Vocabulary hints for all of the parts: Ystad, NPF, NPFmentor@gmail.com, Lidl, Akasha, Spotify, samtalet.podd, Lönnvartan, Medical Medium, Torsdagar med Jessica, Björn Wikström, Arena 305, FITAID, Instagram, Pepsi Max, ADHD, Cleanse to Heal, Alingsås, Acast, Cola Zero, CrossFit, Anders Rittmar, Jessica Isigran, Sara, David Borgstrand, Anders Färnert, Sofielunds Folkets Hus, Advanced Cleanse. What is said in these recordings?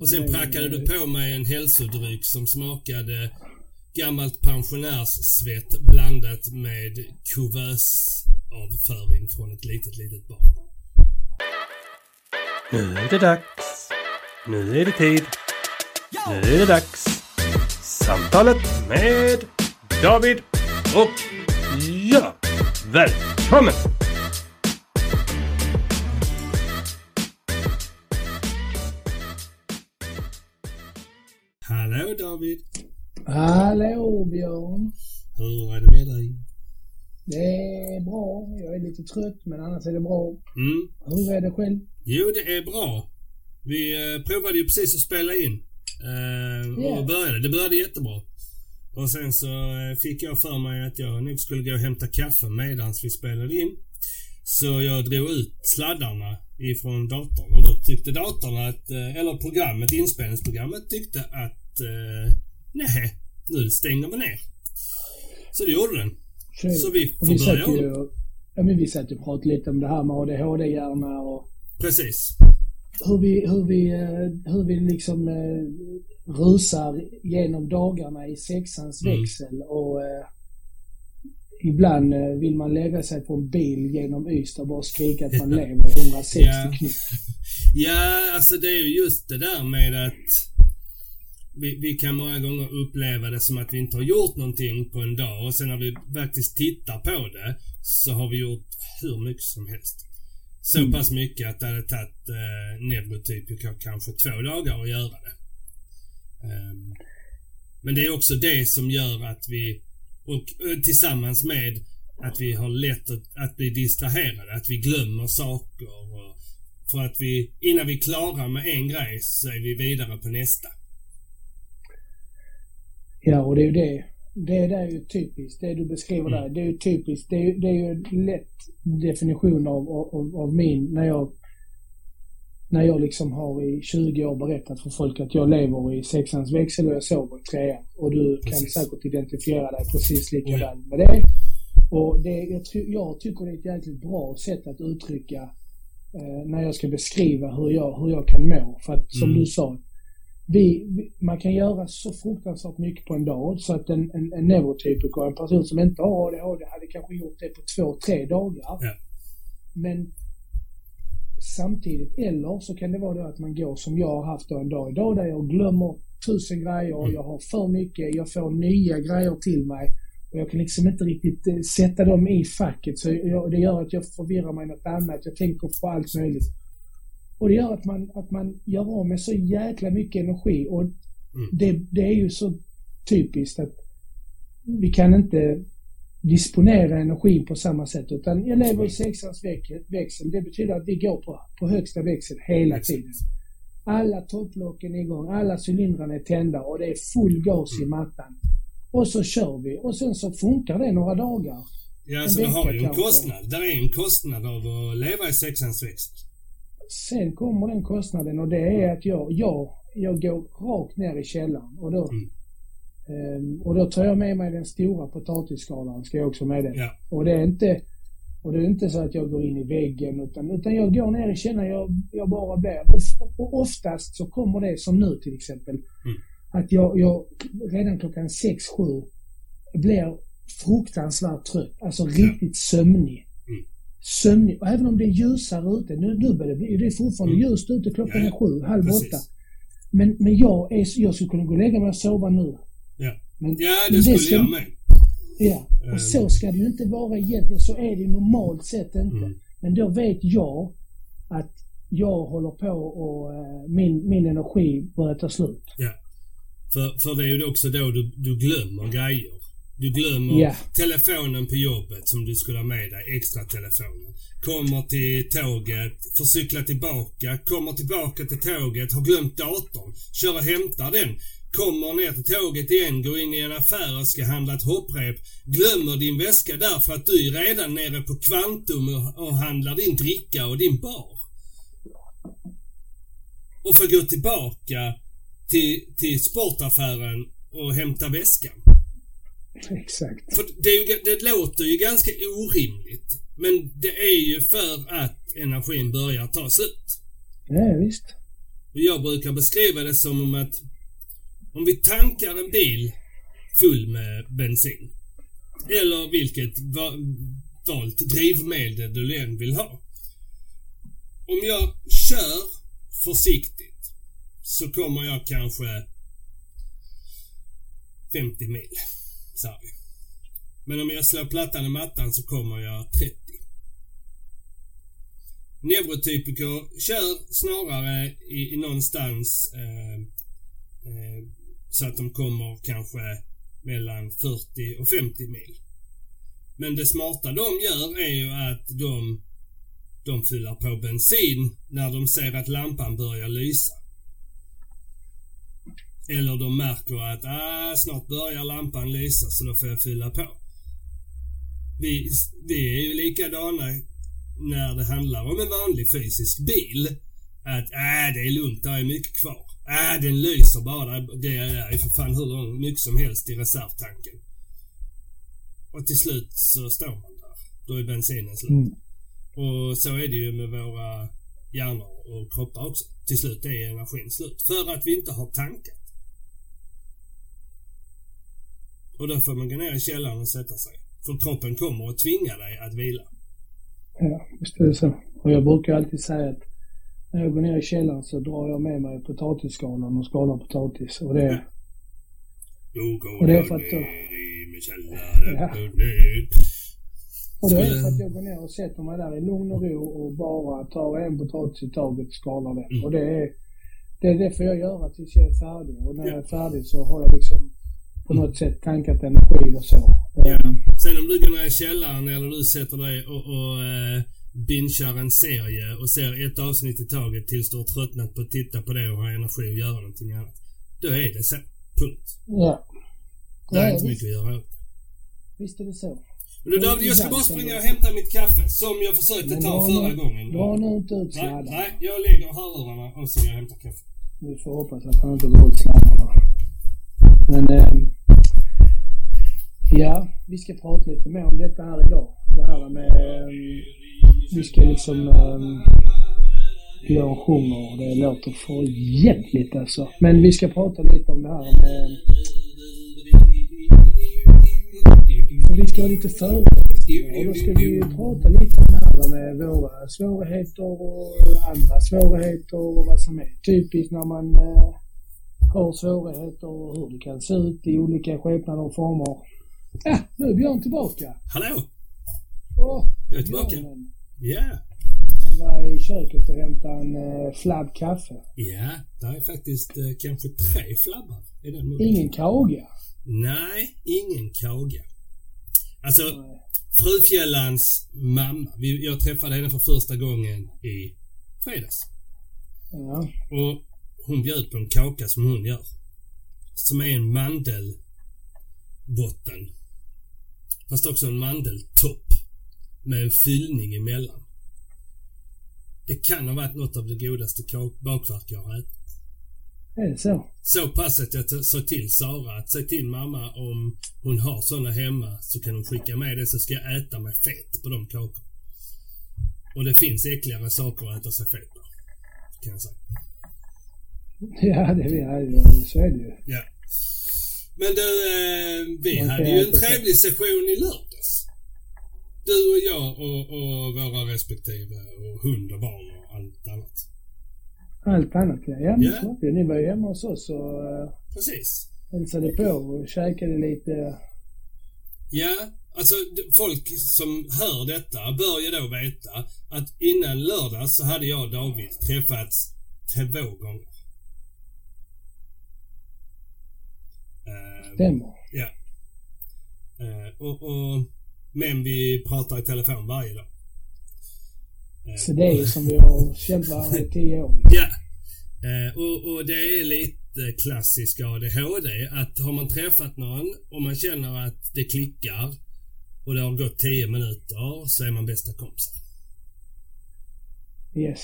Och sen prackade du på mig en hälsodryck som smakade gammalt pensionärssvett blandat med kuvösavföring från ett litet barn. Nu är det dags. Nu är det tid. Nu är det dags. Samtalet med David och jag. Välkommen! Hallå David! Hallå Björn! Hur är det med dig? Det är bra, jag är lite trött men annars är det bra. Mm. Hur är det själv? Jo, det är bra. Vi provade ju precis att spela in och började. Det började jättebra. Och sen så fick jag för mig att jag nog skulle gå och hämta kaffe medans vi spelade in. Så jag drog ut sladdarna ifrån datorn och då tyckte datorn att, eller programmet, inspelningsprogrammet tyckte att nej, nu stänger vi ner. Så det gjorde den. Så vi får börja om. Ja, men vi satt och pratade lite om det här med ADHD-hjärna och precis. Hur vi liksom rusar genom dagarna i sexans växel och ibland vill man lägga sig på en bil genom Ystad och bara skrika att man lever 160 knyck. Ja, alltså det är ju just det där med att vi kan många gånger uppleva det som att vi inte har gjort någonting på en dag och sen när vi faktiskt tittar på det så har vi gjort hur mycket som helst. Så pass mycket att det hade tagit neurotypiker kanske 2 dagar att göra det. Men det är också det som gör att vi, och tillsammans med att vi har lätt att bli distraherade, att vi glömmer saker och för att vi, innan vi klarar med en grej så är vi vidare på nästa. Ja, och det är ju det. Det där är ju typiskt, det du beskriver där, det är ju typiskt, det är ju en lätt definition av min, när jag liksom har i 20 år berättat för folk att jag lever i sexans växel och jag sover i 3 och du precis. Kan säkert identifiera dig precis likadant med det och det, jag tycker det är ett jäkligt bra sätt att uttrycka när jag ska beskriva hur jag kan må, för att som du sa, man kan göra så fruktansvärt mycket på en dag så att en neurotypiker och en person som inte har ADHD hade kanske gjort det på 2-3 dagar men samtidigt, eller så kan det vara då att man går som jag har haft en dag idag där jag glömmer 1000 grejer jag har för mycket, jag får nya grejer till mig och jag kan liksom inte riktigt sätta dem i facket så det gör att jag förvirrar mig något annat, jag tänker på allt möjligt. Och det gör att man gör av med så jäkla mycket energi och det är ju så typiskt att vi kan inte disponera energin på samma sätt utan jag lever i sexans växel. Det betyder att vi går på högsta växel hela tiden. Alla topplocken är igång, alla cylindrarna är tända och det är full gas i mattan. Och så kör vi och sen så funkar det några dagar. Ja, en så det har ju en kostnad. Det är en kostnad av att leva i sexans växel. Sen kommer den kostnaden och det är att jag går rakt ner i källaren och då tar jag med mig den stora potatisskalan, ska jag också med det. Ja. Och det är inte så att jag går in i väggen utan jag går ner i källaren, jag bara blir och oftast så kommer det som nu till exempel att jag redan klockan 6-7 blir fruktansvärt trött, alltså riktigt sömnig. Sömnig, och även om det är ljusare ute nu det är fortfarande ljust ute, klockan är 7:30 men jag skulle kunna gå och lägga mig och sova nu men det skulle jag med och så ska det ju inte vara egentligen, så är det normalt sett inte men då vet jag att jag håller på och min energi börjar ta slut för det är ju också då du glömmer grejer. Du glömmer telefonen på jobbet som du skulle ha med dig, extra telefonen. Kommer till tåget, får cykla tillbaka, kommer tillbaka till tåget, har glömt datorn, kör och hämtar den. Kommer ner till tåget igen, går in i en affär och ska handla ett hopprep. Glömmer din väska där för att du är redan nere på Kvantum och handlar din dricka och din bar. Och får gå tillbaka till sportaffären och hämta väskan. Exakt. För det låter ju ganska orimligt, men det är ju för att energin börjar ta slut. Ja, visst. Jag brukar beskriva det som att om vi tankar en bil full med bensin eller vilket valt drivmedel du än vill ha. Om jag kör försiktigt så kommer jag kanske 50 mil, sa vi. Men om jag slår plattan i mattan så kommer jag 30. Neurotypiker kör snarare i någonstans så att de kommer kanske mellan 40 och 50 mil. Men det smarta de gör är ju att de fyller på bensin när de ser att lampan börjar lysa. Eller de märker att snart börjar lampan lysa så då får jag fylla på. Vi är ju likadana när det handlar om en vanlig fysisk bil. Att det är lugnt, det är mycket kvar. Den lyser bara, det är för fan hur långt mycket som helst i reservtanken. Och till slut så står man där. Då är bensinen slut. Mm. Och så är det ju med våra hjärnor och kroppar också. Till slut är energin slut. För att vi inte har tankat. Och då får man gå ner i källaren och sätta sig. För kroppen kommer att tvinga dig att vila. Ja, visst är det så. Och jag brukar alltid säga att när jag går ner i källaren så drar jag med mig potatisskalan och skalar potatis. Och det, och det är för att... Ja. Och då är det så att jag går ner och sätter mig där i lugn och ro och bara tar en potatis i taget och skalar den. Mm. Och det är därför jag gör att jag är färdig. Och när jag är färdig så har jag liksom på något sätt tankat energi och så. Ja. Sen om du går ner i källaren eller du sätter dig och binchar en serie och ser ett avsnitt i taget tills du har tröttnat på att titta på det och har energi att göra någonting annat. Då är det så. Punkt. Ja. Det är inte mycket att göra åt. Visst är det så. Men då, jag ska bara springa och hämta mitt kaffe som jag försökte ta förra gången. Dra nu inte ut sladdarna. Nej, jag lägger hörlurarna och så jag hämtar kaffe. Vi får hoppas att han inte drar ut sladdarna. Men ja, vi ska prata lite mer om detta här idag. Det här med vi ska liksom Björn sjunger och det låter för jävligt alltså. Men vi ska prata lite om det här med vi ska ha lite föreläsningar och då ska vi prata lite om det med våra svårigheter och andra svårigheter och vad som är typiskt när man har svårigheter och hur det kan se ut i olika skepnader och former. Ja, nu är Björn tillbaka. Hallå! Jag är tillbaka. Ja. Han var i köket och hämtade en flabb kaffe. Ja, det är faktiskt kanske 3 flabbar i den munnen. Ingen kaga? Nej, ingen kaga. Alltså, Frufjällans mamma, jag träffade henne för första gången i fredags. Ja. Och hon bjöd på en kaka som hon gör. Som är en mandelbotten. Fast också en mandeltopp. Med en fyllning emellan. Det kan ha varit något av det godaste bakverk jag har ätit. Är det så? Så pass att jag sa till Sara att säg till mamma om hon har sådana hemma så kan hon skicka med det så ska jag äta mig fett på de kakorna. Och det finns äckligare saker att äta sig fett på, kan jag säga. Ja, så är det ju. Ja. Men du, vi hade ju en trevlig session i lördags. Du och jag och våra respektive och hund och barn och allt annat. Allt annat, ja. Ni var ju hemma hos oss och precis. Hälsade på och käkade lite. Ja, alltså folk som hör detta bör ju då veta att innan lördag så hade jag och David träffats 2 gånger. Stämmer. Ja. Men vi pratar i telefon varje dag. Så det är som vi har känt varandra i 10 år. Ja, och det är lite klassisk ADHD att har man träffat någon och man känner att det klickar och det har gått 10 minuter så är man bästa kompisar. Yes.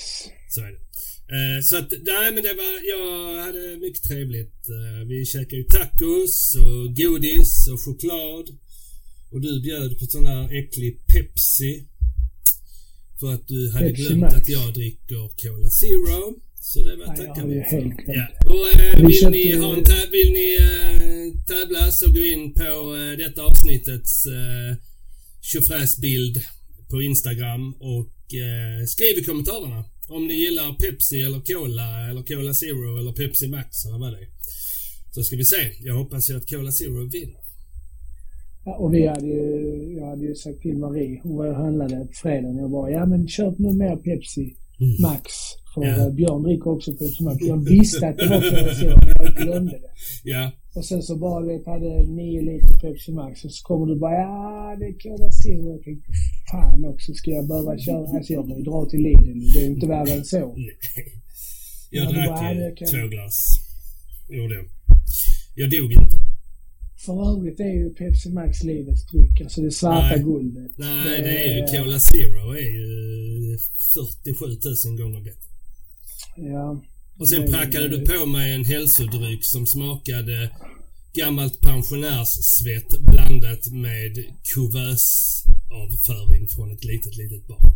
Så är det. Så att, nej men det var, jag hade mycket trevligt. Vi käkade ju tacos och godis och choklad och du bjöd på sån här äcklig Pepsi. För att du hade glömt att jag dricker Cola Zero. Så det var tackar vi för. Ja. Och vill ni tävla så gå in på detta avsnittets tjofräsbild på Instagram och skriv i kommentarerna om ni gillar Pepsi eller Cola Zero eller Pepsi Max eller vad det är. Så ska vi se. Jag hoppas ju att Cola Zero vinner. Ja, och jag hade ju sagt till Marie, hon var och handlade på fredagen. Jag bara, ja men köp nu mer Pepsi Max. För Björn dricker också Pepsi Max. Jag visste att det var Cola Zero, men jag glömde det. Ja. Och sen så bara hade 9 liter Pepsi Max. Och så kommer du bara, ja det är Cola Zero. Jag tänkte, fan också, ska jag behöva köra? Alltså jag vill dra till Lidl. Det är ju inte värre än så. Nej. Jag drack bara, ja, 2 glas. Jo det. Jag dog inte. För övrigt är ju Pepsi Max livets dryck. Alltså det svarta guldet. Nej, det är ju Cola Zero. Det är ju 47 000 gånger bättre. Ja. Och sen prackade du på mig en hälsodryck som smakade gammalt pensionärssvett blandat med kuvösavföring från ett litet barn.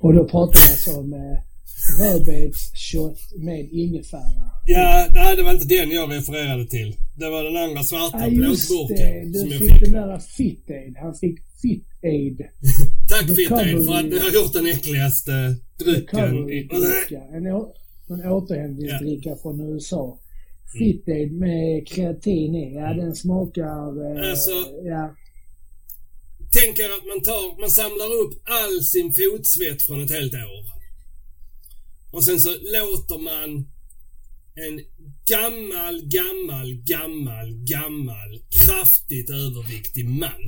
Och då pratade jag som... rödbetsshot med ingefära. Ja, nej, det var inte den jag refererade till. Det var den andra svarta blåsburken. Du fick den där FITAID. Han fick FITAID. Tack FITAID för att ni har gjort den äckligaste drycken. En återhämtningsdricka från USA. FITAID med kreatin i. Ja, den smakar... Tänk er att man samlar upp all sin fotsvett från ett helt år. Och sen så låter man en gammal, kraftigt överviktig man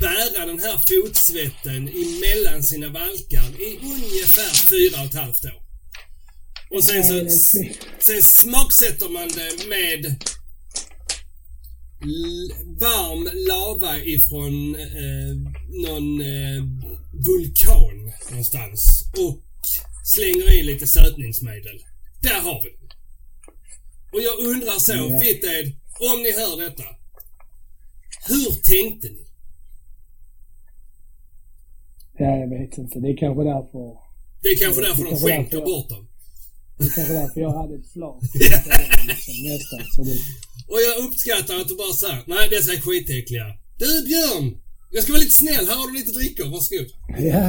bära den här fotsvetten emellan sina valkar i ungefär 4,5 år. Och sen smaksätter man det med varm lava ifrån någon vulkan någonstans och slänger i lite sötningsmedel. Där har vi den. Och jag undrar så, FITAID, om ni hör detta, hur tänkte ni? Ja, jag vet inte. Det är kanske därför... de skänker bort dem. Det är kanske därför jag hade ett flak. Och jag uppskattar att du bara så här, nej, det är så skitäckliga. Du Björn! Jag ska vara lite snäll, här har du lite drickor, varsågod. Ja,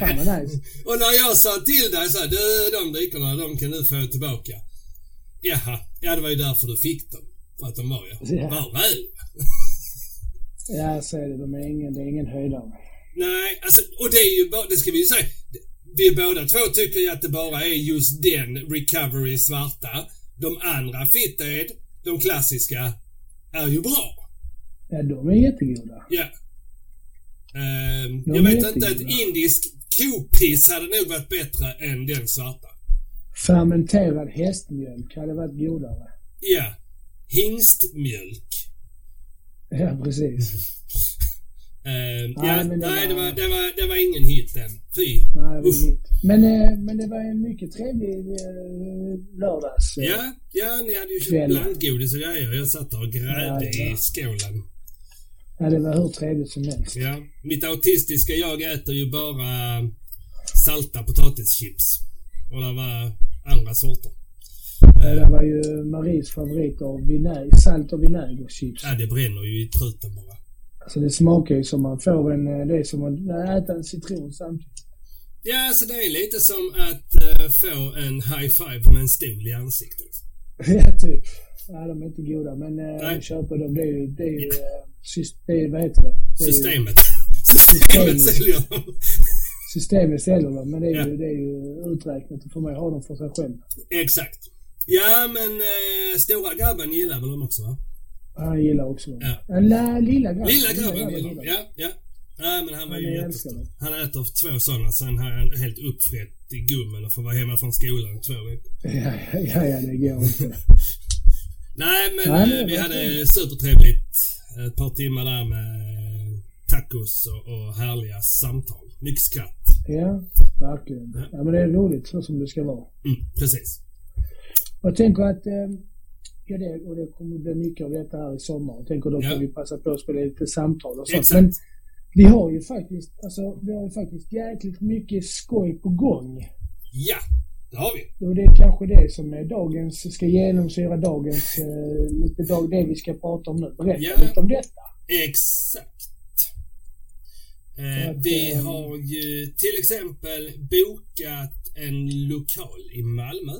fan vad nice. Och när jag sa till dig så här, de drickorna, de kan du få tillbaka. Jaha, ja det var ju därför du fick dem. För att de var ju varväl. Ja, så är det, det är ingen höjdare. Nej, alltså, och det är ju bara, det ska vi ju säga. Vi båda två tycker ju att det bara är just den recovery svarta. De andra FITAID, de klassiska, är ju bra. Ja, de är jättegoda. Ja. Jag vet inte att indisk kopiss hade nog varit bättre än den svarta. Fermenterad hästmjölk hade varit godare. Ja, hingstmjölk. Ja, precis. Det var ingen hit den. Fy. Nej, men det var en mycket trevlig lördags. Ja, ni hade ju köpt blandgodis och grejer. Jag satt och grävde i skålen. Ja, det var hur trevligt som helst. Ja, mitt autistiska jag äter ju bara salta potatischips. Och det var andra sorter. Ja, det var ju Maries favorit av salt och vinägerchips. Ja, det bränner ju i truten bara. Alltså det smakar ju som man får det är som att äta en citron samtidigt. Ja, alltså det är lite som att få en high five med en stol i ansiktet. Ja, typ. Ja, de är inte goda, men jag köper dem. Systemet säljer dem. Systemet säljer dem, men det är ju uträknat och får man ju ha dem för sig själv. Exakt. Ja, men stora grabben gillar väl dem också, va? Han gillar också dem. Ja. Lilla grabben gillar. Ja. Nej, men han var ju jättestor. Han äter 2 sådana, sen har han helt uppfrätt i gummen och får vara hemma från skolan 2 veckor. Ja, det går inte. Nej, vi hade supertrevligt. Ett par timmar där med tacos och härliga samtal. Mycket skratt. Ja, verkligen. Ja, men det är roligt så som det ska vara. Mm, precis. Jag tänker att det kommer bli mycket av detta här i sommar. Jag tänker då får vi passa på att spela lite samtal och sånt. Men vi har ju faktiskt jäkligt mycket skoj på gång. Ja, det har vi. Och det är kanske det som är dagens, ska genomsyra dagens, lite dag det vi ska prata om nu. Berätta lite om detta. Exakt. Vi har ju till exempel bokat en lokal i Malmö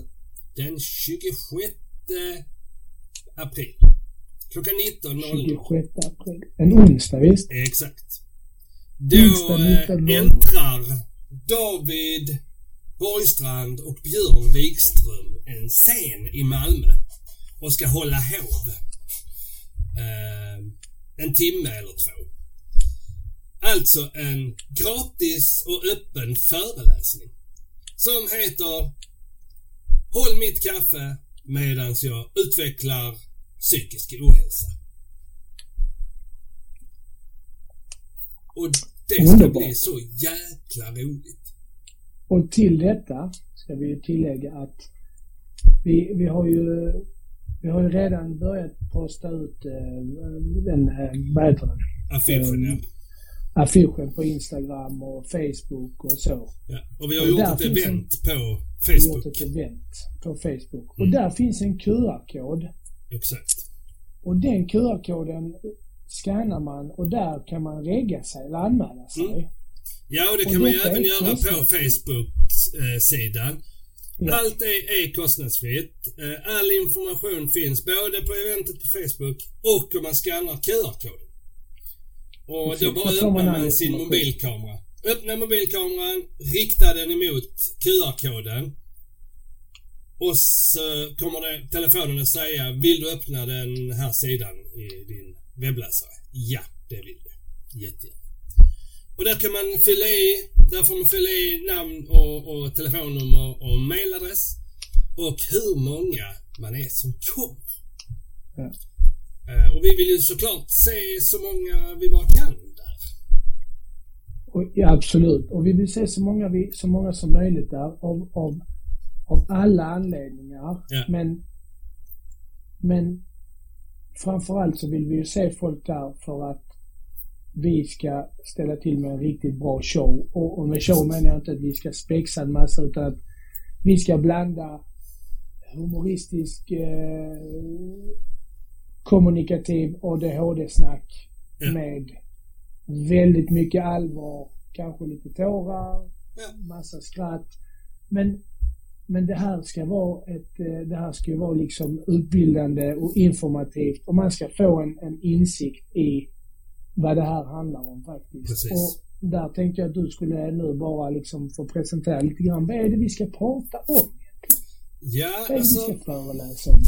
den 26 april klockan 19.00. 26 april, en onsdag, visst? Exakt. Då äntrar David Borgstrand och Björn Wikström en scen i Malmö och ska hålla hov en timme eller två. Alltså en gratis och öppen föreläsning som heter Håll mitt kaffe medan jag utvecklar psykisk ohälsa. Och det ska bli så jäkla roligt. Och till detta ska vi tillägga att vi har ju redan börjat posta ut den här bättre affischen, affischen på Instagram och Facebook och så. Ja, och vi har gjort ett event på Facebook. Och där finns en QR-kod. Exakt. Och den QR-koden scannar man och där kan man regga sig eller anmäla sig. Mm. Ja, och det kan man ju även göra på Facebook-sidan. Ja. Allt är kostnadsfritt. All information finns både på eventet på Facebook och om man scannar QR-koden. Och då bara öppnar man sin mobilkamera. Öppna mobilkameran, rikta den emot QR-koden och så kommer det, telefonen att säga: vill du öppna den här sidan i din webbläsare? Ja, det vill jag. Jättegärna. Och där kan man fylla i, där får man fylla i namn och telefonnummer och mailadress och hur många man är som kommer. Ja. Och vi vill ju såklart se så många vi bara kan där. Och, ja, absolut. Och vi vill se så många som möjligt där av alla anledningar. Ja. Men framförallt så vill vi ju se folk där för att vi ska ställa till med en riktigt bra show. Och med show menar jag inte att vi ska spexa en massa, utan att vi ska blanda humoristisk... kommunikativ ADHD-snack med väldigt mycket allvar, kanske lite tårar, massa skratt, men det här ska vara liksom utbildande och informativt och man ska få en insikt i vad det här handlar om faktiskt. Precis. Och där tänkte jag att du skulle nu bara liksom få presentera lite grann, vad är det vi ska prata om egentligen? Ja, vad är det vi ska föreläsa om?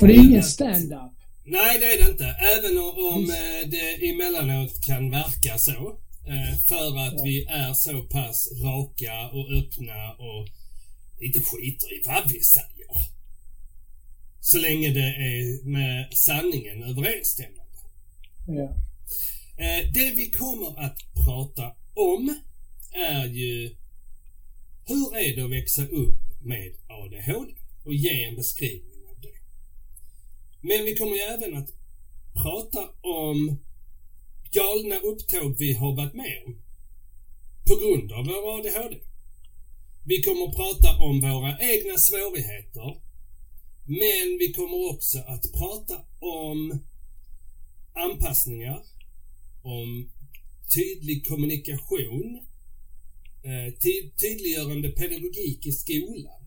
För det är ingen stand-up. Nej, det är det inte. Även om det emellanåt kan verka så. För att vi är så pass raka och öppna och inte skiter i vad vi säger. Så länge det är med sanningen överensstämmande. Ja. Det vi kommer att prata om är ju hur är det att växa upp med ADHD och ge en beskrivning. Men vi kommer ju även att prata om galna upptåg vi har varit med om på grund av vår ADHD. Vi kommer att prata om våra egna svårigheter, men vi kommer också att prata om anpassningar, om tydlig kommunikation, tydliggörande pedagogik i skolan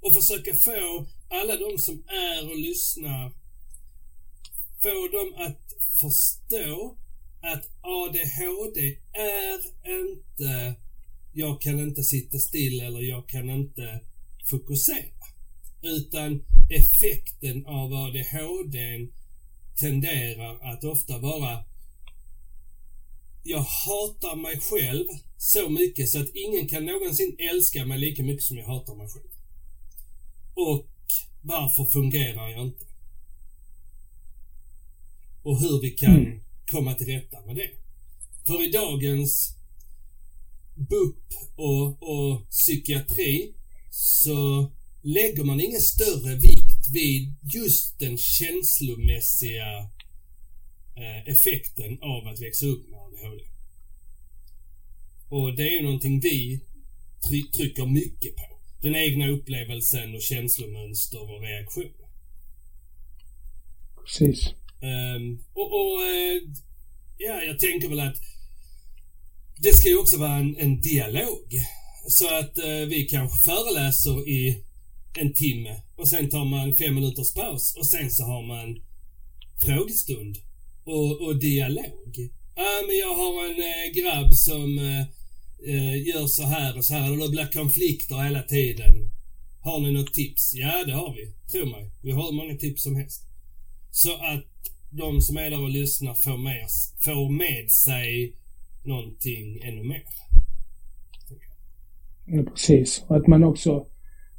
och försöka få alla de som är och lyssnar, få dem att förstå att ADHD är inte jag kan inte sitta still eller jag kan inte fokusera, utan effekten av ADHD tenderar att ofta vara jag hatar mig själv så mycket så att ingen kan någonsin älska mig lika mycket som jag hatar mig själv. Och varför fungerar jag inte? Och hur vi kan komma till rätta med det. För i dagens BUP och psykiatri så lägger man ingen större vikt vid just den känslomässiga effekten av att växa upp med ADHD. Och det är ju någonting vi trycker mycket på den egna upplevelsen och känslomönster och reaktion. Precis. Ja, jag tänker väl att det ska ju också vara en dialog. Så att vi kanske föreläser i en timme och sen tar man 5 minuters paus och sen så har man frågestund och dialog. Men jag har en grabb som gör så här och det blir konflikter hela tiden. Har ni något tips? Ja, det har vi. Tror mig. Vi har många tips som helst. Så att de som är där och lyssnar får med sig någonting ännu mer. Ja, precis. Och att man också,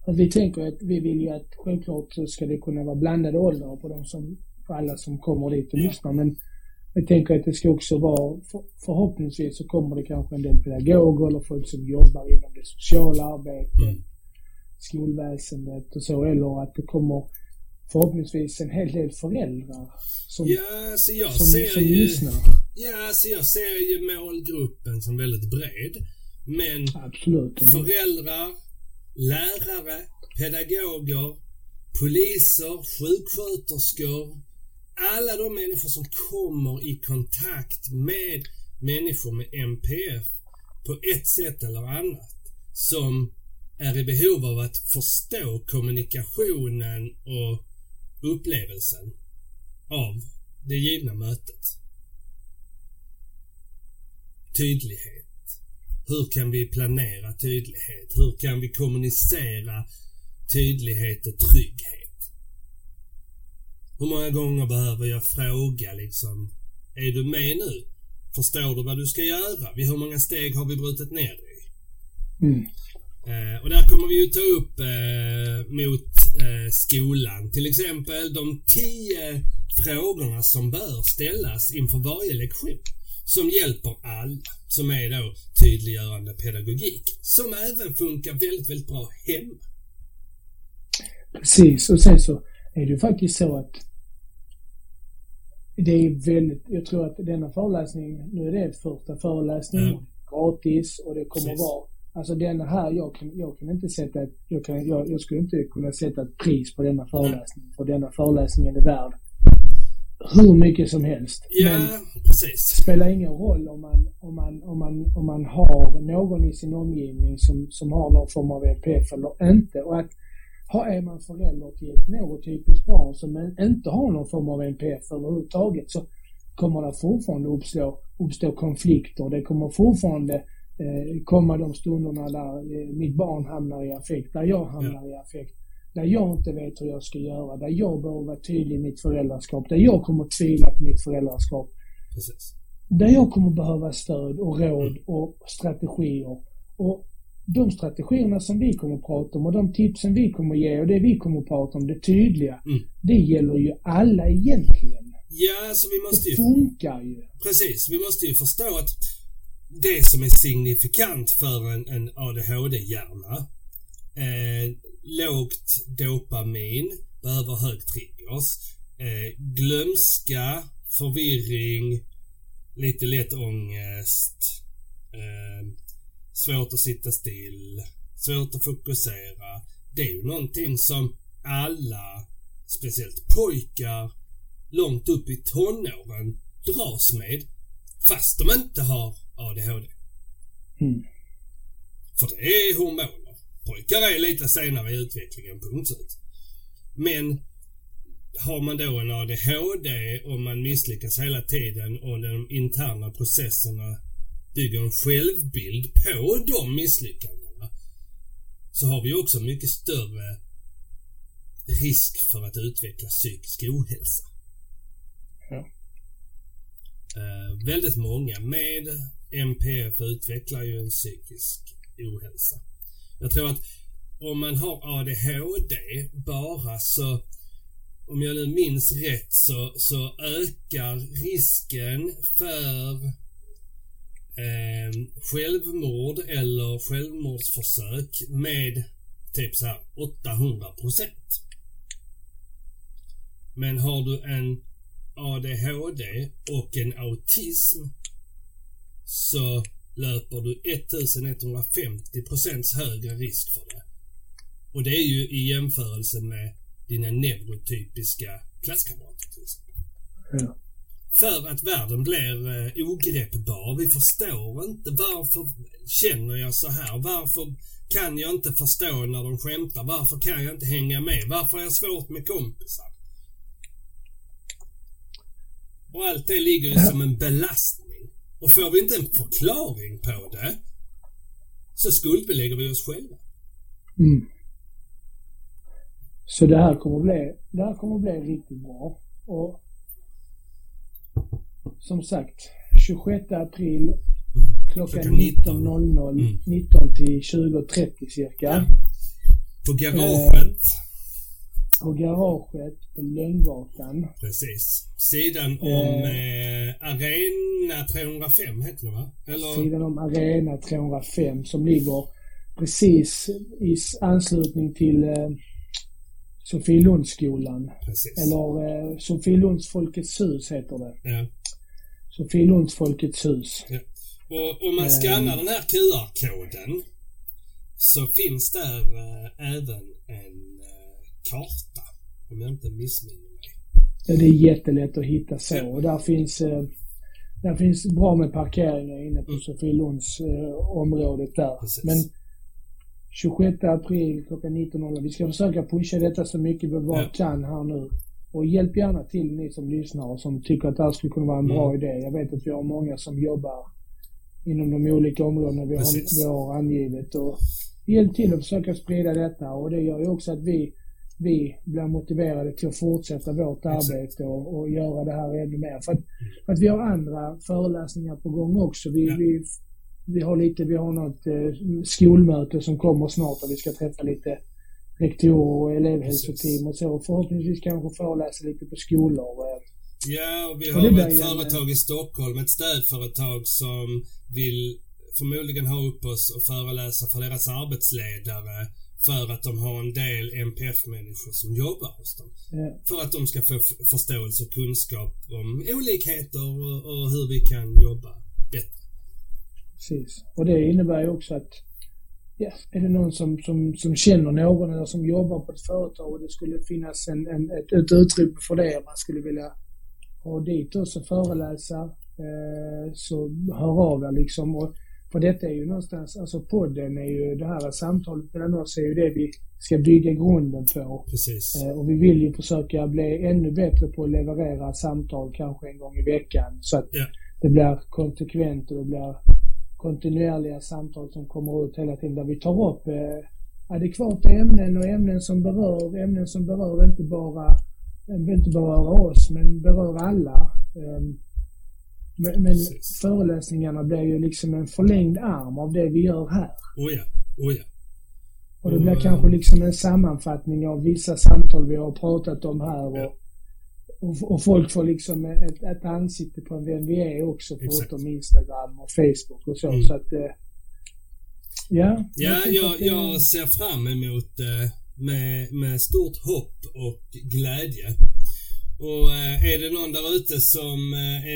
att vi tänker att vi vill ju att självklart så ska det kunna vara blandade åldrar på de som, på alla som kommer dit och lyssnar. Men vi tänker att det ska också vara, förhoppningsvis så kommer det kanske en del pedagoger eller folk som jobbar inom det sociala arbetet, skolväsendet och så, eller att det kommer förhoppningsvis en hel del föräldrar som lyssnar. Ja, så jag ser ju målgruppen som väldigt bred. Men absolut, föräldrar, lärare, pedagoger, poliser, sjuksköterskor, alla de människor som kommer i kontakt med människor med NPF på ett sätt eller annat, som är i behov av att förstå kommunikationen och upplevelsen av det givna mötet. Tydlighet. Hur kan vi planera tydlighet? Hur kan vi kommunicera tydlighet och trygghet? Hur många gånger behöver jag fråga liksom, är du med nu? Förstår du vad du ska göra? Hur många steg har vi brutit ner i? Mm. Och där kommer vi ju ta upp mot skolan. Till exempel de 10 frågorna som bör ställas inför varje lektion. Som hjälper alla, som är då tydliggörande pedagogik. Som även funkar väldigt, väldigt bra hemma. Precis, och sen så är det ju faktiskt så att det är väldigt, jag tror att denna föreläsning, nu är det första föreläsningen, gratis, och det kommer vara, alltså denna här, jag skulle inte kunna sätta ett pris på denna föreläsning, för denna föreläsningen är värd hur mycket som helst. Ja, men precis. Det spelar ingen roll om man har någon i sin omgivning som har någon form av NPF eller inte. Och att är man förälder till ett neurotypiskt barn som inte har någon form av NPF överhuvudtaget, så kommer det fortfarande uppstå konflikter. Det kommer fortfarande komma de stunderna där mitt barn hamnar i affekt, där jag hamnar i affekt. Där jag inte vet hur jag ska göra, där jag behöver vara tydlig i mitt föräldraskap, där jag kommer att tvila på mitt föräldraskap. Precis. Där jag kommer behöva stöd och råd och strategier. Och de strategierna som vi kommer att prata om och de tipsen vi kommer att ge och det vi kommer att prata om, det tydliga, det gäller ju alla egentligen. Ja, så vi måste ju... Det funkar ju. Precis, vi måste ju förstå att det som är signifikant för en ADHD-hjärna, lågt dopamin, behöver hög triggers, glömska, förvirring, lite lätt ångest, svårt att sitta still, svårt att fokusera. Det är ju någonting som alla, speciellt pojkar långt upp i tonåren, dras med fast de inte har ADHD. För det är hormoner. Pojkar är lite senare i utvecklingen, punkt ut. Men har man då en ADHD och man misslyckas hela tiden och de interna processerna bygger en självbild på de misslyckandena, så har vi också mycket större risk för att utveckla psykisk ohälsa. Väldigt många med NPF utvecklar ju en psykisk ohälsa. Jag tror att om man har ADHD bara, så om jag nu minns rätt, så ökar risken för självmord eller självmordsförsök med typ så här 800%. Men har du en ADHD och en autism, så löper du 1150% högre risk för det. Och det är ju i jämförelse med dina neurotypiska klasskamrater till exempel. Ja. För att världen blir ogreppbar. Vi förstår inte varför känner jag så här. Varför kan jag inte förstå när de skämtar? Varför kan jag inte hänga med? Varför är jag svårt med kompisar? Och allt det ligger ju som en belastning. Och får vi inte en förklaring på det så skuldbelägger vi oss själva. Mm. Så det här kommer att bli riktigt bra. Och som sagt, 26 april klockan 19.00 19 till 20.30 cirka. Ja. På garaget. På garaget på Lönnvartan. Precis. Sidan om Arena 305 heter det, va? Eller? Sidan om Arena 305 som ligger precis i anslutning till Sofielundsskolan. Precis. Eller Sofielunds Folkets Hus heter det. Ja. Sofielunds Folkets Hus. Ja. Och om man skannar den här QR-koden så finns där även en karta, om jag inte missminner mig. Det är jättelätt att hitta så. Ja. Och där finns bra med parkeringar inne på Sofielunds området där. Precis. Men 26 april klockan 19.00. Vi ska försöka pusha detta så mycket vi bara kan här nu. Och hjälp gärna till ni som lyssnar och som tycker att det här skulle kunna vara en bra idé. Jag vet att vi har många som jobbar inom de olika områdena vi har angivit. Och hjälp till att försöka sprida detta. Och det gör ju också att vi blir motiverade till att fortsätta vårt arbete och göra det här ännu mer. För att vi har andra föreläsningar på gång också. Vi har något skolmöte som kommer snart och vi ska träffa lite rektorer och elevhälsoteam och så. Förhoppningsvis kanske föreläsa lite på skolor. Ja, och vi har ett företag i Stockholm, ett stödföretag som vill förmodligen ha upp oss och föreläsa för deras arbetsledare för att de har en del NPF-människor som jobbar hos dem. Ja. För att de ska få förståelse och kunskap om olikheter och hur vi kan jobba bättre. Precis. Och det innebär ju också att är det någon som känner någon eller som jobbar på ett företag och det skulle finnas ett utrymme för det om man skulle vilja ha dit oss och föreläsa så hör av er liksom. Och för detta är ju någonstans, alltså podden är ju det här samtalet mellan oss är ju det vi ska bygga grunden på. Precis. Och vi vill ju försöka bli ännu bättre på att leverera samtal kanske en gång i veckan så att det blir konsekvent och det blir kontinuerliga samtal som kommer ut hela tiden där vi tar upp adekvata ämnen och ämnen som berör inte bara oss men berör alla. Men föreläsningarna blir ju liksom en förlängd arm av det vi gör här. Oh ja. Och det blir kanske liksom en sammanfattning av vissa samtal vi har pratat om här och folk får liksom ett ansikte på vem vi är också förutom Instagram och Facebook och så. Så att, jag ser fram emot med stort hopp och glädje. Och är det någon där ute som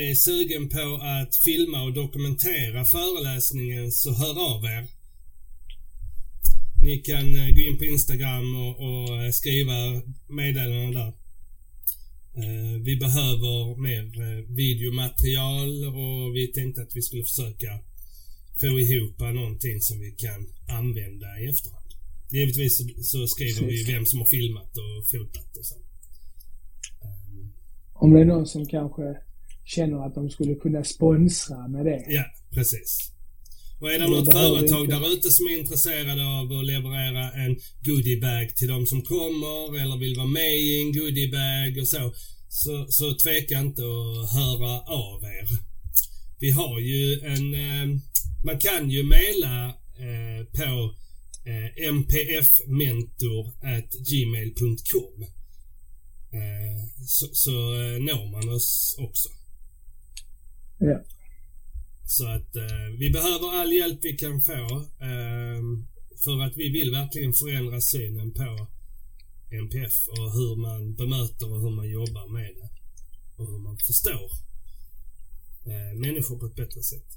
är sugen på att filma och dokumentera föreläsningen så hör av er. Ni kan gå in på Instagram och skriva meddelanden där. Vi behöver mer videomaterial och vi tänkte att vi skulle försöka få ihop någonting som vi kan använda i efterhand. Givetvis så skriver vi vem som har filmat och fotat och så. Om det är någon som kanske känner att de skulle kunna sponsra med det. Ja, precis. Och är det något företag där ute som är intresserade av att leverera en goodiebag till de som kommer eller vill vara med i en goodiebag och så tveka inte att höra av er. Vi har ju man kan ju mejla på NPFmentor@gmail.com så når man oss också. Ja. Så att vi behöver all hjälp vi kan få för att vi vill verkligen förändra synen på NPF och hur man bemöter och hur man jobbar med det och hur man förstår människor på ett bättre sätt.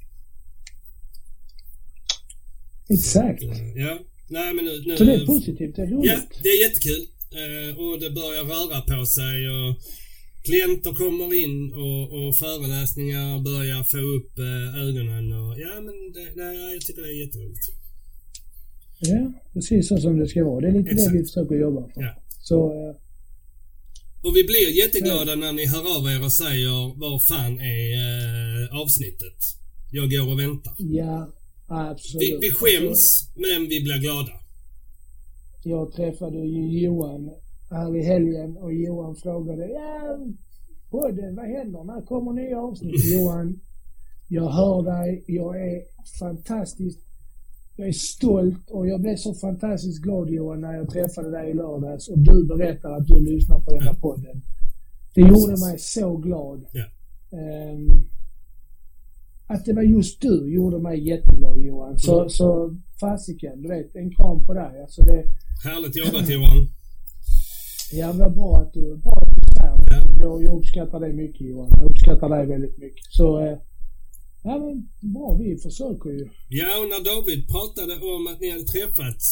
Exakt. Ja. Nej, men nu, så det är positivt, det är roligt. Ja, det är jättekul. Och det börjar röra på sig och klienter kommer in och föreläsningar börjar få upp ögonen. Och, ja, men det, jag tycker det är jätteroligt. Ja, precis så som det ska vara. Det är lite exakt det vi försöker jobba på. Ja. Så... Och vi blir jätteglada när ni hör av er och säger vad fan är avsnittet. Jag går och väntar. Ja, absolut. Vi skäms, men vi blir glada. Jag träffade ju Johan här i helgen och Johan frågade podden, vad händer? När kommer nya avsnitt? Johan, jag hör dig. Jag är fantastiskt. Jag är stolt och jag blev så fantastiskt glad, Johan, när jag träffade dig i lördags och du berättar att du lyssnar på den här podden. Det gjorde mig så glad. Ja. Att det var just du gjorde mig jätteglad, Johan. Så fasiken, du vet, en kram på dig. Alltså det... Härligt jobbat, Johan. Ja, det var bra att du är här. Jag uppskattar dig mycket, Johan. Jag uppskattar dig väldigt mycket. Så... Ja, men bra, vi försöker ju. Ja, och när David pratade om att ni hade träffats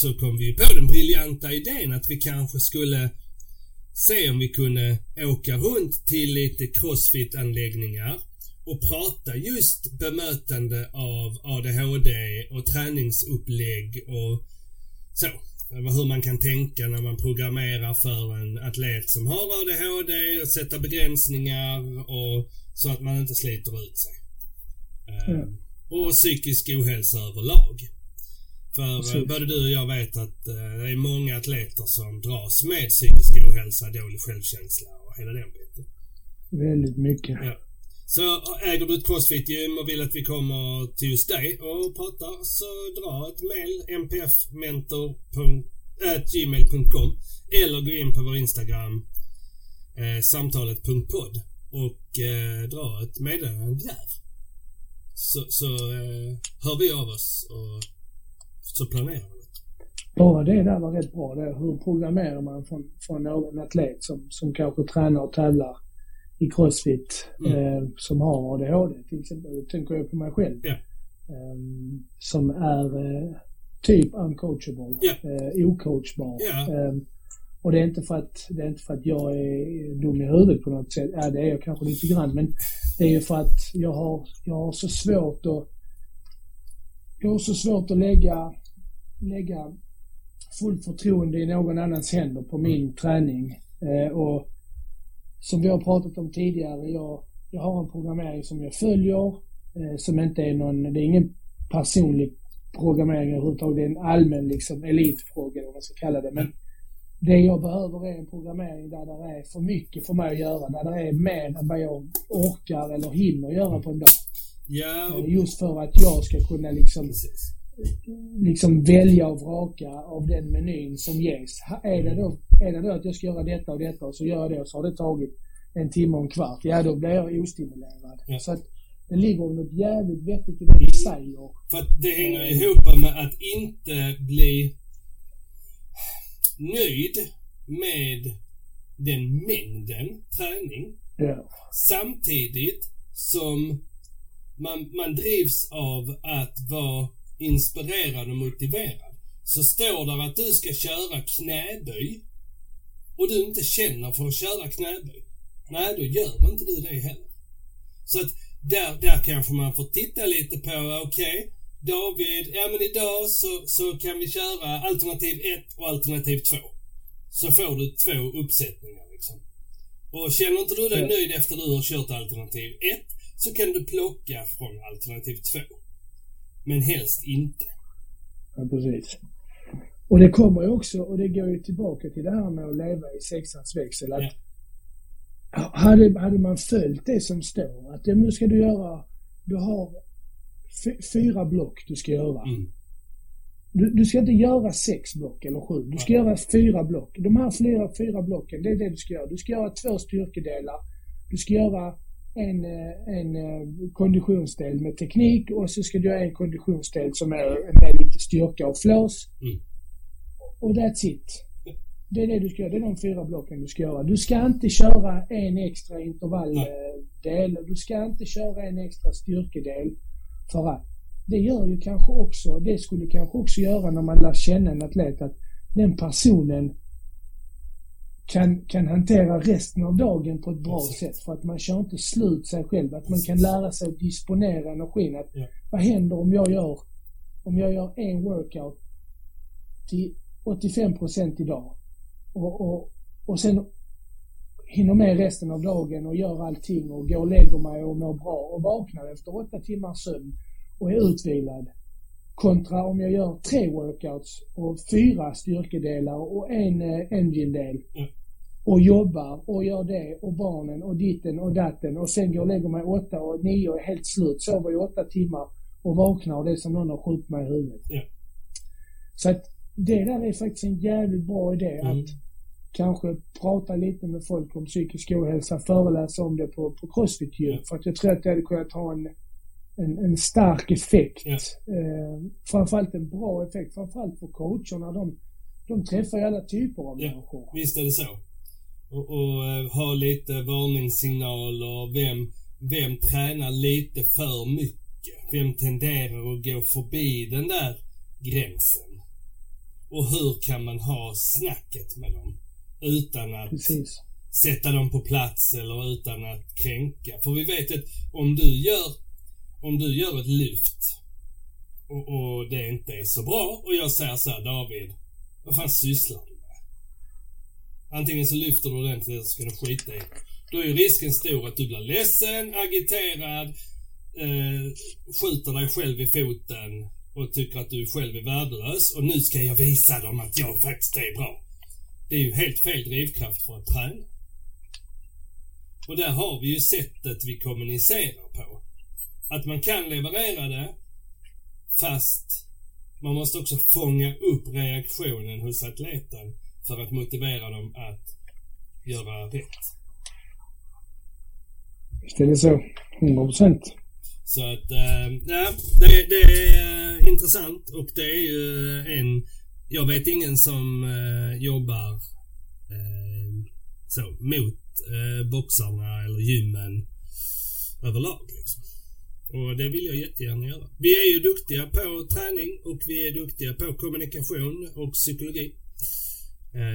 så kom vi på den briljanta idén att vi kanske skulle se om vi kunde åka runt till lite crossfit-anläggningar och prata just bemötande av ADHD och träningsupplägg och så. Hur man kan tänka när man programmerar för en atlet som har ADHD och sätta begränsningar och så att man inte sliter ut sig. Mm. Och psykisk ohälsa överlag. För precis, både du och jag vet att det är många atleter som dras med psykisk ohälsa, dålig självkänsla och hela den biten. Väldigt mycket. Ja. Så äger du ett crossfit-gym och vill att vi kommer till just dig och pratar, så dra ett mail NPFmentor@gmail.com eller gå in på vår Instagram samtalet.podd och dra ett meddelande där. Så hör vi av oss och så planerar vi. Bara det där var rätt bra. Det, hur programmerar man från någon atlet som kanske tränar och tävlar i crossfit som har ADHD till exempel. Det tänker jag på mig själv. Yeah. Som är typ uncoachable, ocoachbar. Yeah. Och det är inte för att jag är dum i huvudet på något sätt. Ja, det är jag kanske lite grann, men det är ju för att jag har så svårt att lägga fullt förtroende i någon annans händer på min träning. Och som vi har pratat om tidigare, jag har en programmering som jag följer, som inte är någon, det är ingen personlig programmering överhuvudtaget, det är en allmän liksom elitfråga eller vad man ska kalla det, men det jag behöver är en programmering där det är för mycket för mig att göra. Där det är mer än vad jag orkar eller hinner göra på en dag. Ja, och... Just för att jag ska kunna liksom välja och vraka av den menyn som ges. Är det då att jag ska göra detta och så gör jag det och så har det tagit en timme och en kvart. Ja, då blir jag ostimulerad. Ja. Så att det ligger något jävligt vettigt i det du säger. För att det hänger ihop med att inte bli... nöjd med den mängden träning, samtidigt som man drivs av att vara inspirerad och motiverad. Så står där att du ska köra knäböj och du inte känner för att köra knäböj, nej, då gör inte du det heller. Så att där kanske man får titta lite på, okej, David, ja, men idag så kan vi köra alternativ 1 och alternativ 2. Så får du 2 uppsättningar liksom. Och känner inte du dig nöjd efter du har kört alternativ 1, så kan du plocka från alternativ 2. Men helst inte. Ja, precis. Och det kommer ju också, och det går ju tillbaka till det här med att leva i sexans växel. Att hade man följt det som står, att nu ska du göra, du har 4 block du ska göra. Du ska inte göra 6 block eller 7. Du ska göra 4 block. De här fyra blocken, det är det du ska göra. Du ska göra 2 styrkedelar. Du ska göra en konditionsdel med teknik och så ska du göra en konditionsdel som är med lite styrka och flås. Och that's it. Det är det du ska göra. Det är de 4 blocken du ska göra. Du ska inte köra en extra intervalldel. Du ska inte köra en extra styrkedel. För att det gör ju kanske också, det skulle kanske också göra när man lär känna en atlet, att den personen kan hantera resten av dagen på ett bra sätt, för att man kör inte slut sig själv, att man kan lära sig att disponera energin, att vad händer om jag gör en workout till 85% idag och sen hinner med resten av dagen och gör allting och går och lägger mig och mår bra och vaknar efter 8 timmars sömn och är utvilad, kontra om jag gör 3 workouts och 4 styrkedelar och en engine-del och jobbar och gör det och barnen och ditten och datten och sen går och lägger mig 8 och 9 och är helt slut, sover i 8 timmar och vaknar och det är som någon har skjutit mig i huvudet. Så att det där är faktiskt en jävligt bra idé, att kanske prata lite med folk om psykisk ohälsa, föreläsa om det på CrossFit, för att jag tror att det hade kunnat ha en stark effekt, framförallt en bra effekt, framförallt för coacherna, de träffar alla typer av människor. Visst är det så, och ha lite varningssignaler, vem tränar lite för mycket, vem tenderar att gå förbi den där gränsen, och hur kan man ha snacket med dem utan att sätta dem på plats eller utan att kränka, för vi vet att om du gör ett lyft och det inte är så bra och jag säger så här: David, vad fan sysslar du med? Antingen så lyfter du ordentligt eller så ska du skita i. Då är ju risken stor att du blir ledsen, agiterad, skjuter dig själv i foten och tycker att du själv är värdelös och nu ska jag visa dem att jag faktiskt är bra. Det är ju helt fel drivkraft för att träna. Och där har vi ju sättet vi kommunicerar på. Att man kan leverera det, fast man måste också fånga upp reaktionen hos atleten för att motivera dem att göra rätt. Det är så, 100%. Så att, ja, det är intressant, och det är ju jag vet ingen som jobbar så mot boxarna eller gymmen överlag liksom. Och det vill jag jättegärna göra. Vi är ju duktiga på träning och vi är duktiga på kommunikation och psykologi.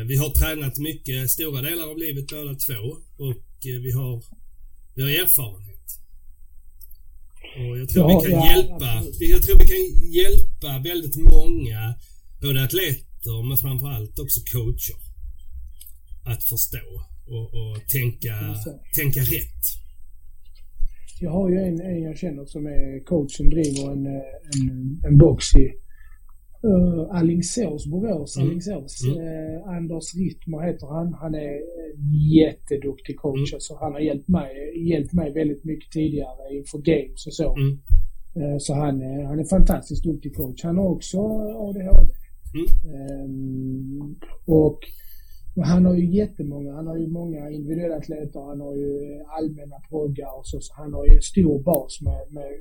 Vi har tränat mycket stora delar av livet båda två, och vi har erfarenhet. Och jag tror vi kan hjälpa väldigt många, både atleter men framförallt också coacher, att förstå och tänka rätt. Jag har ju en jag känner som är coach som driver en box i Alingsås. Anders Rittmar heter han. Han är jätteduktig coach. Så han har hjälpt mig väldigt mycket tidigare inför games och så. Så han är fantastiskt duktig coach. Han har också ADHD. Och han har ju jättemånga, han har ju många individuella atleter, han har ju allmänna proggar och så han har ju en stor bas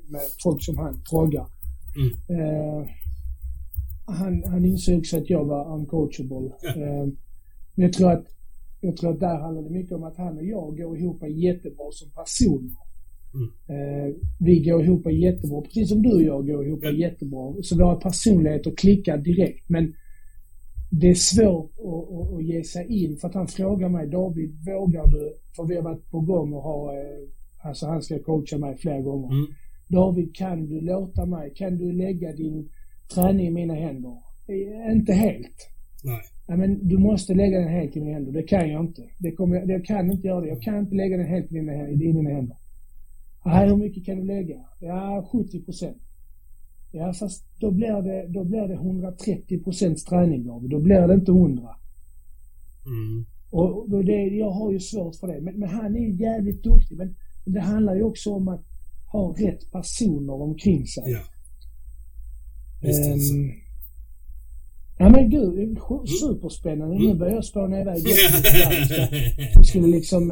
med folk som han proggar. Han insåg att jag var uncoachable. Men jag tror att där handlade mycket om att han och jag går ihop jättebra som personer. Vi går ihop jättebra, precis som du och jag går ihop jättebra, så våra personligheter klickar direkt, men det är svårt att ge sig in, för att han frågar mig: David, vågar du? För vi har varit på gång och alltså han ska coacha mig flera gånger. David, kan du låta mig? Kan du lägga din träning i mina händer? Inte helt. Nej, men du måste lägga den helt i mina händer. Det kan jag inte. Jag kan inte göra det. Jag kan inte lägga den helt i dina händer. Hur mycket kan du lägga? Ja, 70%. Ja, fast då blir det 130% träning, då blir det inte 100. Och jag har ju svårt för det, men han är jävligt duktig, men det handlar ju också om att ha rätt personer omkring sig. Ja. Ja, men gud, superspännande. Nu börjar jag spåna iväg. Vi skulle liksom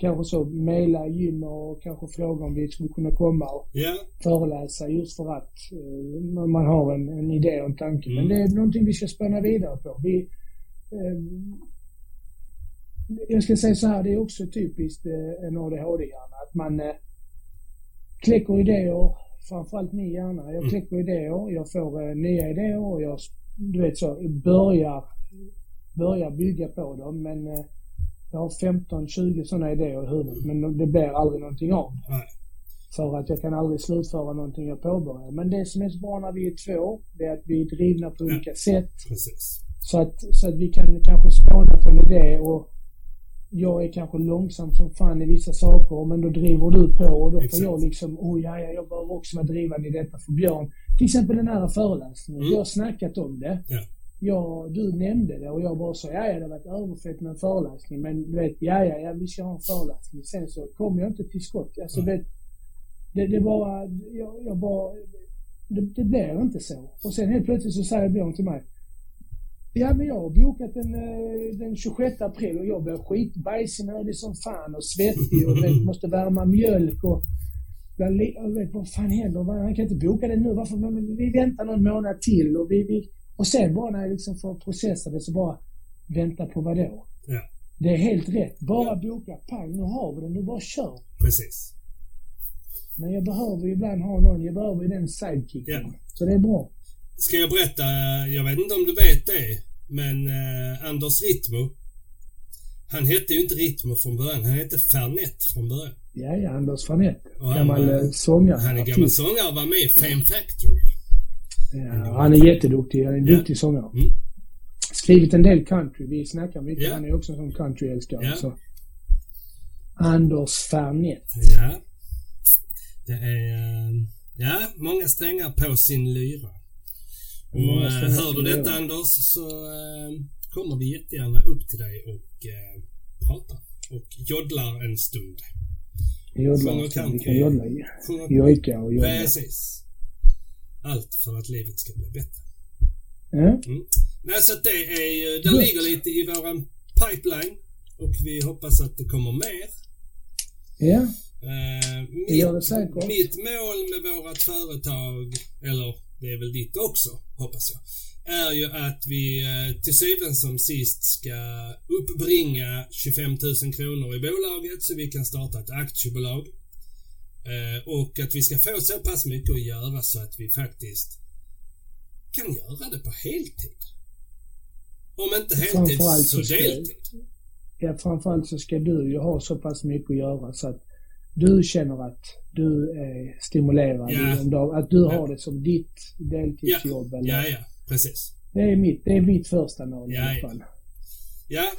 kanske så mejla gym och kanske fråga om vi skulle kunna komma och föreläsa, just för att man har en idé och en tanke. Men det är någonting vi ska spänna vidare på. Jag ska säga så här, det är också typiskt en ADHD-hjärna, att man kläcker idéer, framförallt min hjärna. Jag kläcker idéer, jag får nya idéer och jag, du vet, så börjar bygga på dem, men jag har 15-20 sådana idéer i huvudet, men det blir aldrig någonting av. Nej. För att jag kan aldrig slutföra någonting jag påbörjar. Men det som är så bra när vi är två, det är att vi är drivna på olika sätt. Precis. Så att vi kan kanske spana på en idé, och jag är kanske långsam som fan i vissa saker, men då driver du på, och då får jag liksom, jag behöver också vara drivande i detta för Björn. Till exempel den här föreläsningen, jag har snackat om det. Ja. Du nämnde det och jag bara sa, det har varit överfett med en föreläsning, men du vet, vi ska ha en föreläsning. Sen så kom jag inte till skott. Alltså, det blev inte så. Och sen helt plötsligt så säger Björn till mig, men jag har bokat den 26 april och jag blev skitbajsnödig som fan och svettig och måste värma mjölk och vad fan händer? Han kan inte boka det nu. Varför? Vi väntar någon månad till och vi och sen bara när jag liksom får processa det så bara vänta på vad då? Ja. Det är helt rätt. Bara boka, pang, nu har vi den, nu bara kör. Precis. Men jag behöver ju ibland ha någon, jag behöver ju den sidekicken. Ja. Så det är bra. Ska jag berätta, jag vet inte om du vet det, men Anders Rittmar, han hette ju inte Rittmar från början, han hette Färnert från början. Ja, Anders Färnert. Gammal sångare. Han är gammal sångare och var med i Fame Factory. Ja, han är jätteduktig, han är en duktig sångare. Mm. Skrivit en del country, vi snackar mycket, han är också en sån countryälskare. Så. Anders Färnert. Ja. Det är många strängar på sin lyra. Och hör du detta, Anders, så kommer vi jättegärna upp till dig och pratar och joddlar en stund. Vi kan joddla i jojka och joddla. Precis. Allt för att livet ska bli bättre. Nej, så det är, det ligger lite i våran pipeline och vi hoppas att det kommer mer. Ja. Mitt mål med vårat företag, eller det är väl ditt också, hoppas jag, är ju att vi till syvende som sist ska uppbringa 25 000 kronor i bolaget så vi kan starta ett aktiebolag. Och att vi ska få så pass mycket att göra så att vi faktiskt kan göra det på heltid. Om inte heltid så deltid. Framförallt så ska du ju ha så pass mycket att göra så att du känner att du är stimulerad i dag, att du har det som ditt deltidsjobb. Ja, precis. Det är mitt första mål i alla fall. Ja.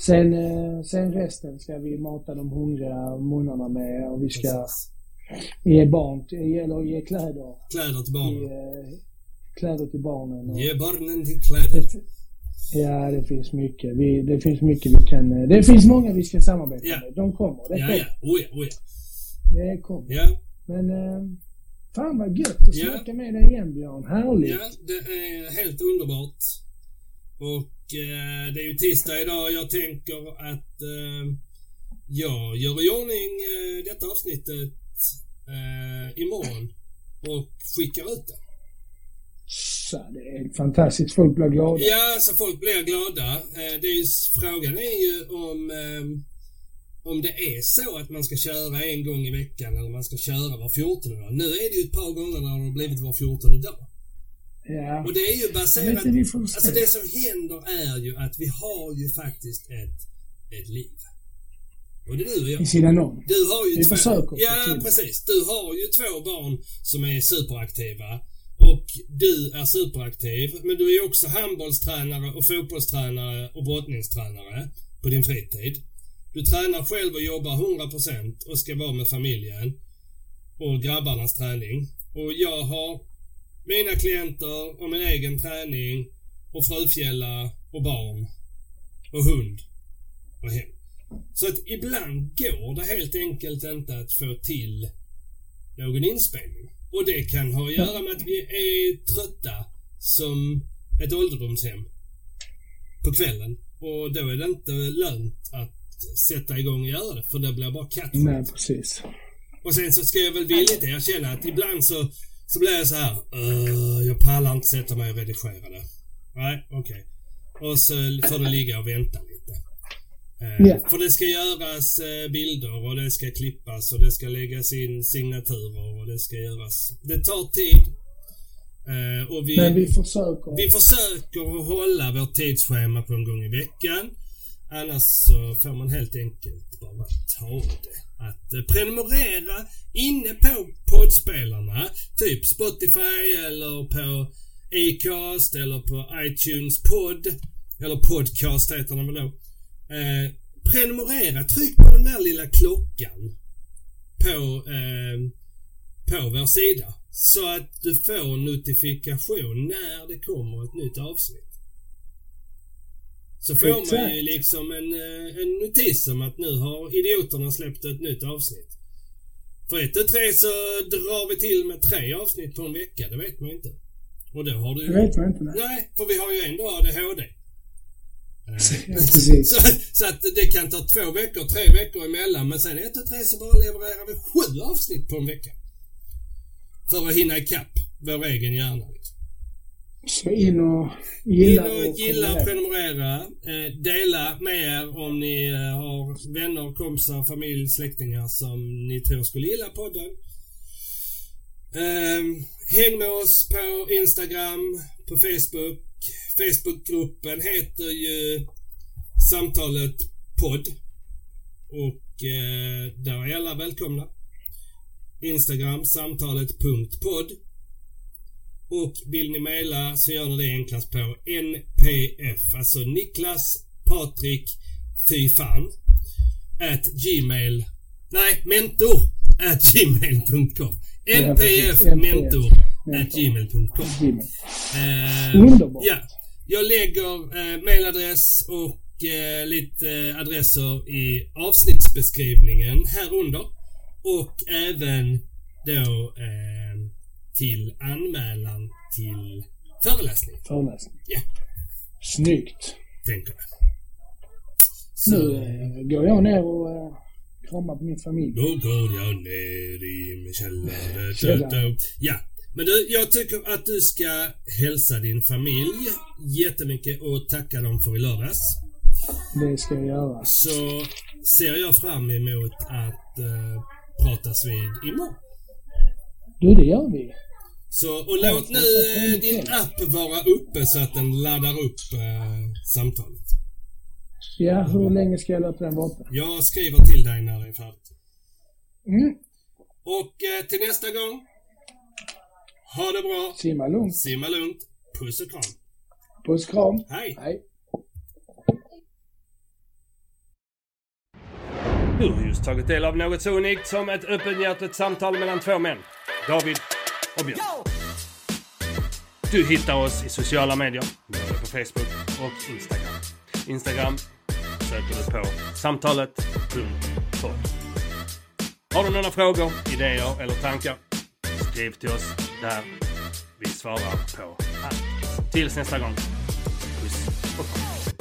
Sen resten ska vi mata de hungriga munnarna med, och vi ska ge kläder. Kläder till barnen. Kläder till barnen. Ge barnen till kläder. Det finns mycket. Det finns mycket vi kan. Det finns många vi ska samarbeta med. De kommer. Det kommer. Ja. Men fan vad gött att snacka med dig igen, Björn. Härligt. Ja, det är helt underbart. Och det är ju tisdag idag. Jag tänker att jag gör i ordning detta avsnittet imorgon och skickar ut det. Så det är fantastiskt. Folk blir glada. Ja, så folk blir glada. Frågan är ju om det är så att man ska köra en gång i veckan eller man ska köra var 14 dag. Nu är det ju ett par gånger när det har blivit var 14 dag. Ja. Och det är ju baserat... Alltså det som händer är ju att vi har ju faktiskt ett liv. Och det är du och jag. I sidan om. Du har ju precis. Du har ju två barn som är superaktiva. Och du är superaktiv. Men du är också handbollstränare och fotbollstränare och brottningstränare på din fritid. Du tränar själv och jobbar 100% och ska vara med familjen och grabbarnas träning. Och jag har mina klienter och min egen träning och frufjälla och barn och hund och hem. Så att ibland går det helt enkelt inte att få till någon inspelning. Och det kan ha att göra med att vi är trötta som ett ålderdomshem på kvällen. Och då är det inte lönt att sätta igång och göra det, för det blir bara kattfart. Nej, precis. Och sen så ska jag väl villigt erkänna att ibland så blir jag så här, jag pallar inte sätta mig och redigera det. Nej, okej. Och så får det ligga och vänta lite. För det ska göras bilder och det ska klippas och det ska läggas in signaturer och det ska göras. Det tar tid. Och vi försöker hålla vårt tidsschema på en gång i veckan. Annars så får man helt enkelt bara ta det. Att prenumerera inne på poddspelarna, typ Spotify eller på Acast eller på iTunes podd, eller podcast heter den väl då. Prenumerera, tryck på den där lilla klockan på vår sida, så att du får notifikation när det kommer ett nytt avsnitt. Så får man ju liksom en notis om att nu har idioterna släppt ett nytt avsnitt. För 1 och 3 så drar vi till med 3 avsnitt på en vecka, det vet man inte. Och då har du ju... vet man inte det. Nej, för vi har ju ändå ADHD. Ja, precis. så att det kan ta 2 veckor, 3 veckor emellan. Men sen 1 och 3 så bara levererar vi 7 avsnitt på en vecka. För att hinna ikapp vår egen hjärna. Så in och gilla, prenumerera, dela med er om ni har vänner, kompisar, familj, släktingar som ni tror skulle gilla podden. Häng med oss på Instagram, på Facebook. Facebookgruppen heter ju samtalet.podd. Och där är alla välkomna. Instagram samtalet.podd. Och vill ni mejla så gör ni det enklast på NPF, alltså Niklas Patrik Fyfan mentor@gmail.com. NPFmentor@gmail.com. Underbart. Ja, jag lägger mejladress och lite adresser i avsnittsbeskrivningen här under, och även då till anmälan till föreläsning. Ja. Snyggt. Tänker jag. Så. Nu går jag ner och kramar på min familj. Då går jag ner i min källare. Ja, men du, jag tycker att du ska hälsa din familj jättemycket och tacka dem för i lördags. Det ska jag göra. Så ser jag fram emot att pratas vid imorgon. Du, det gör vi. Så, och låt nu din app vara uppe så att den laddar upp samtalet. Ja, hur länge ska jag låta den vara uppe? Jag skriver till dig när det är färdigt. Och till nästa gång, ha det bra. Simma lugnt. Puss och kram. Hej. Du har just tagit del av något så unikt som ett öppenhjärtigt samtal mellan två män, David och Björn. Du hittar oss i sociala medier, både på Facebook och Instagram. Instagram söker du på samtalet.podd. Har du några frågor, idéer eller tankar, skriv till oss där. Vi svarar på allt. Tills nästa gång. Puss och kram.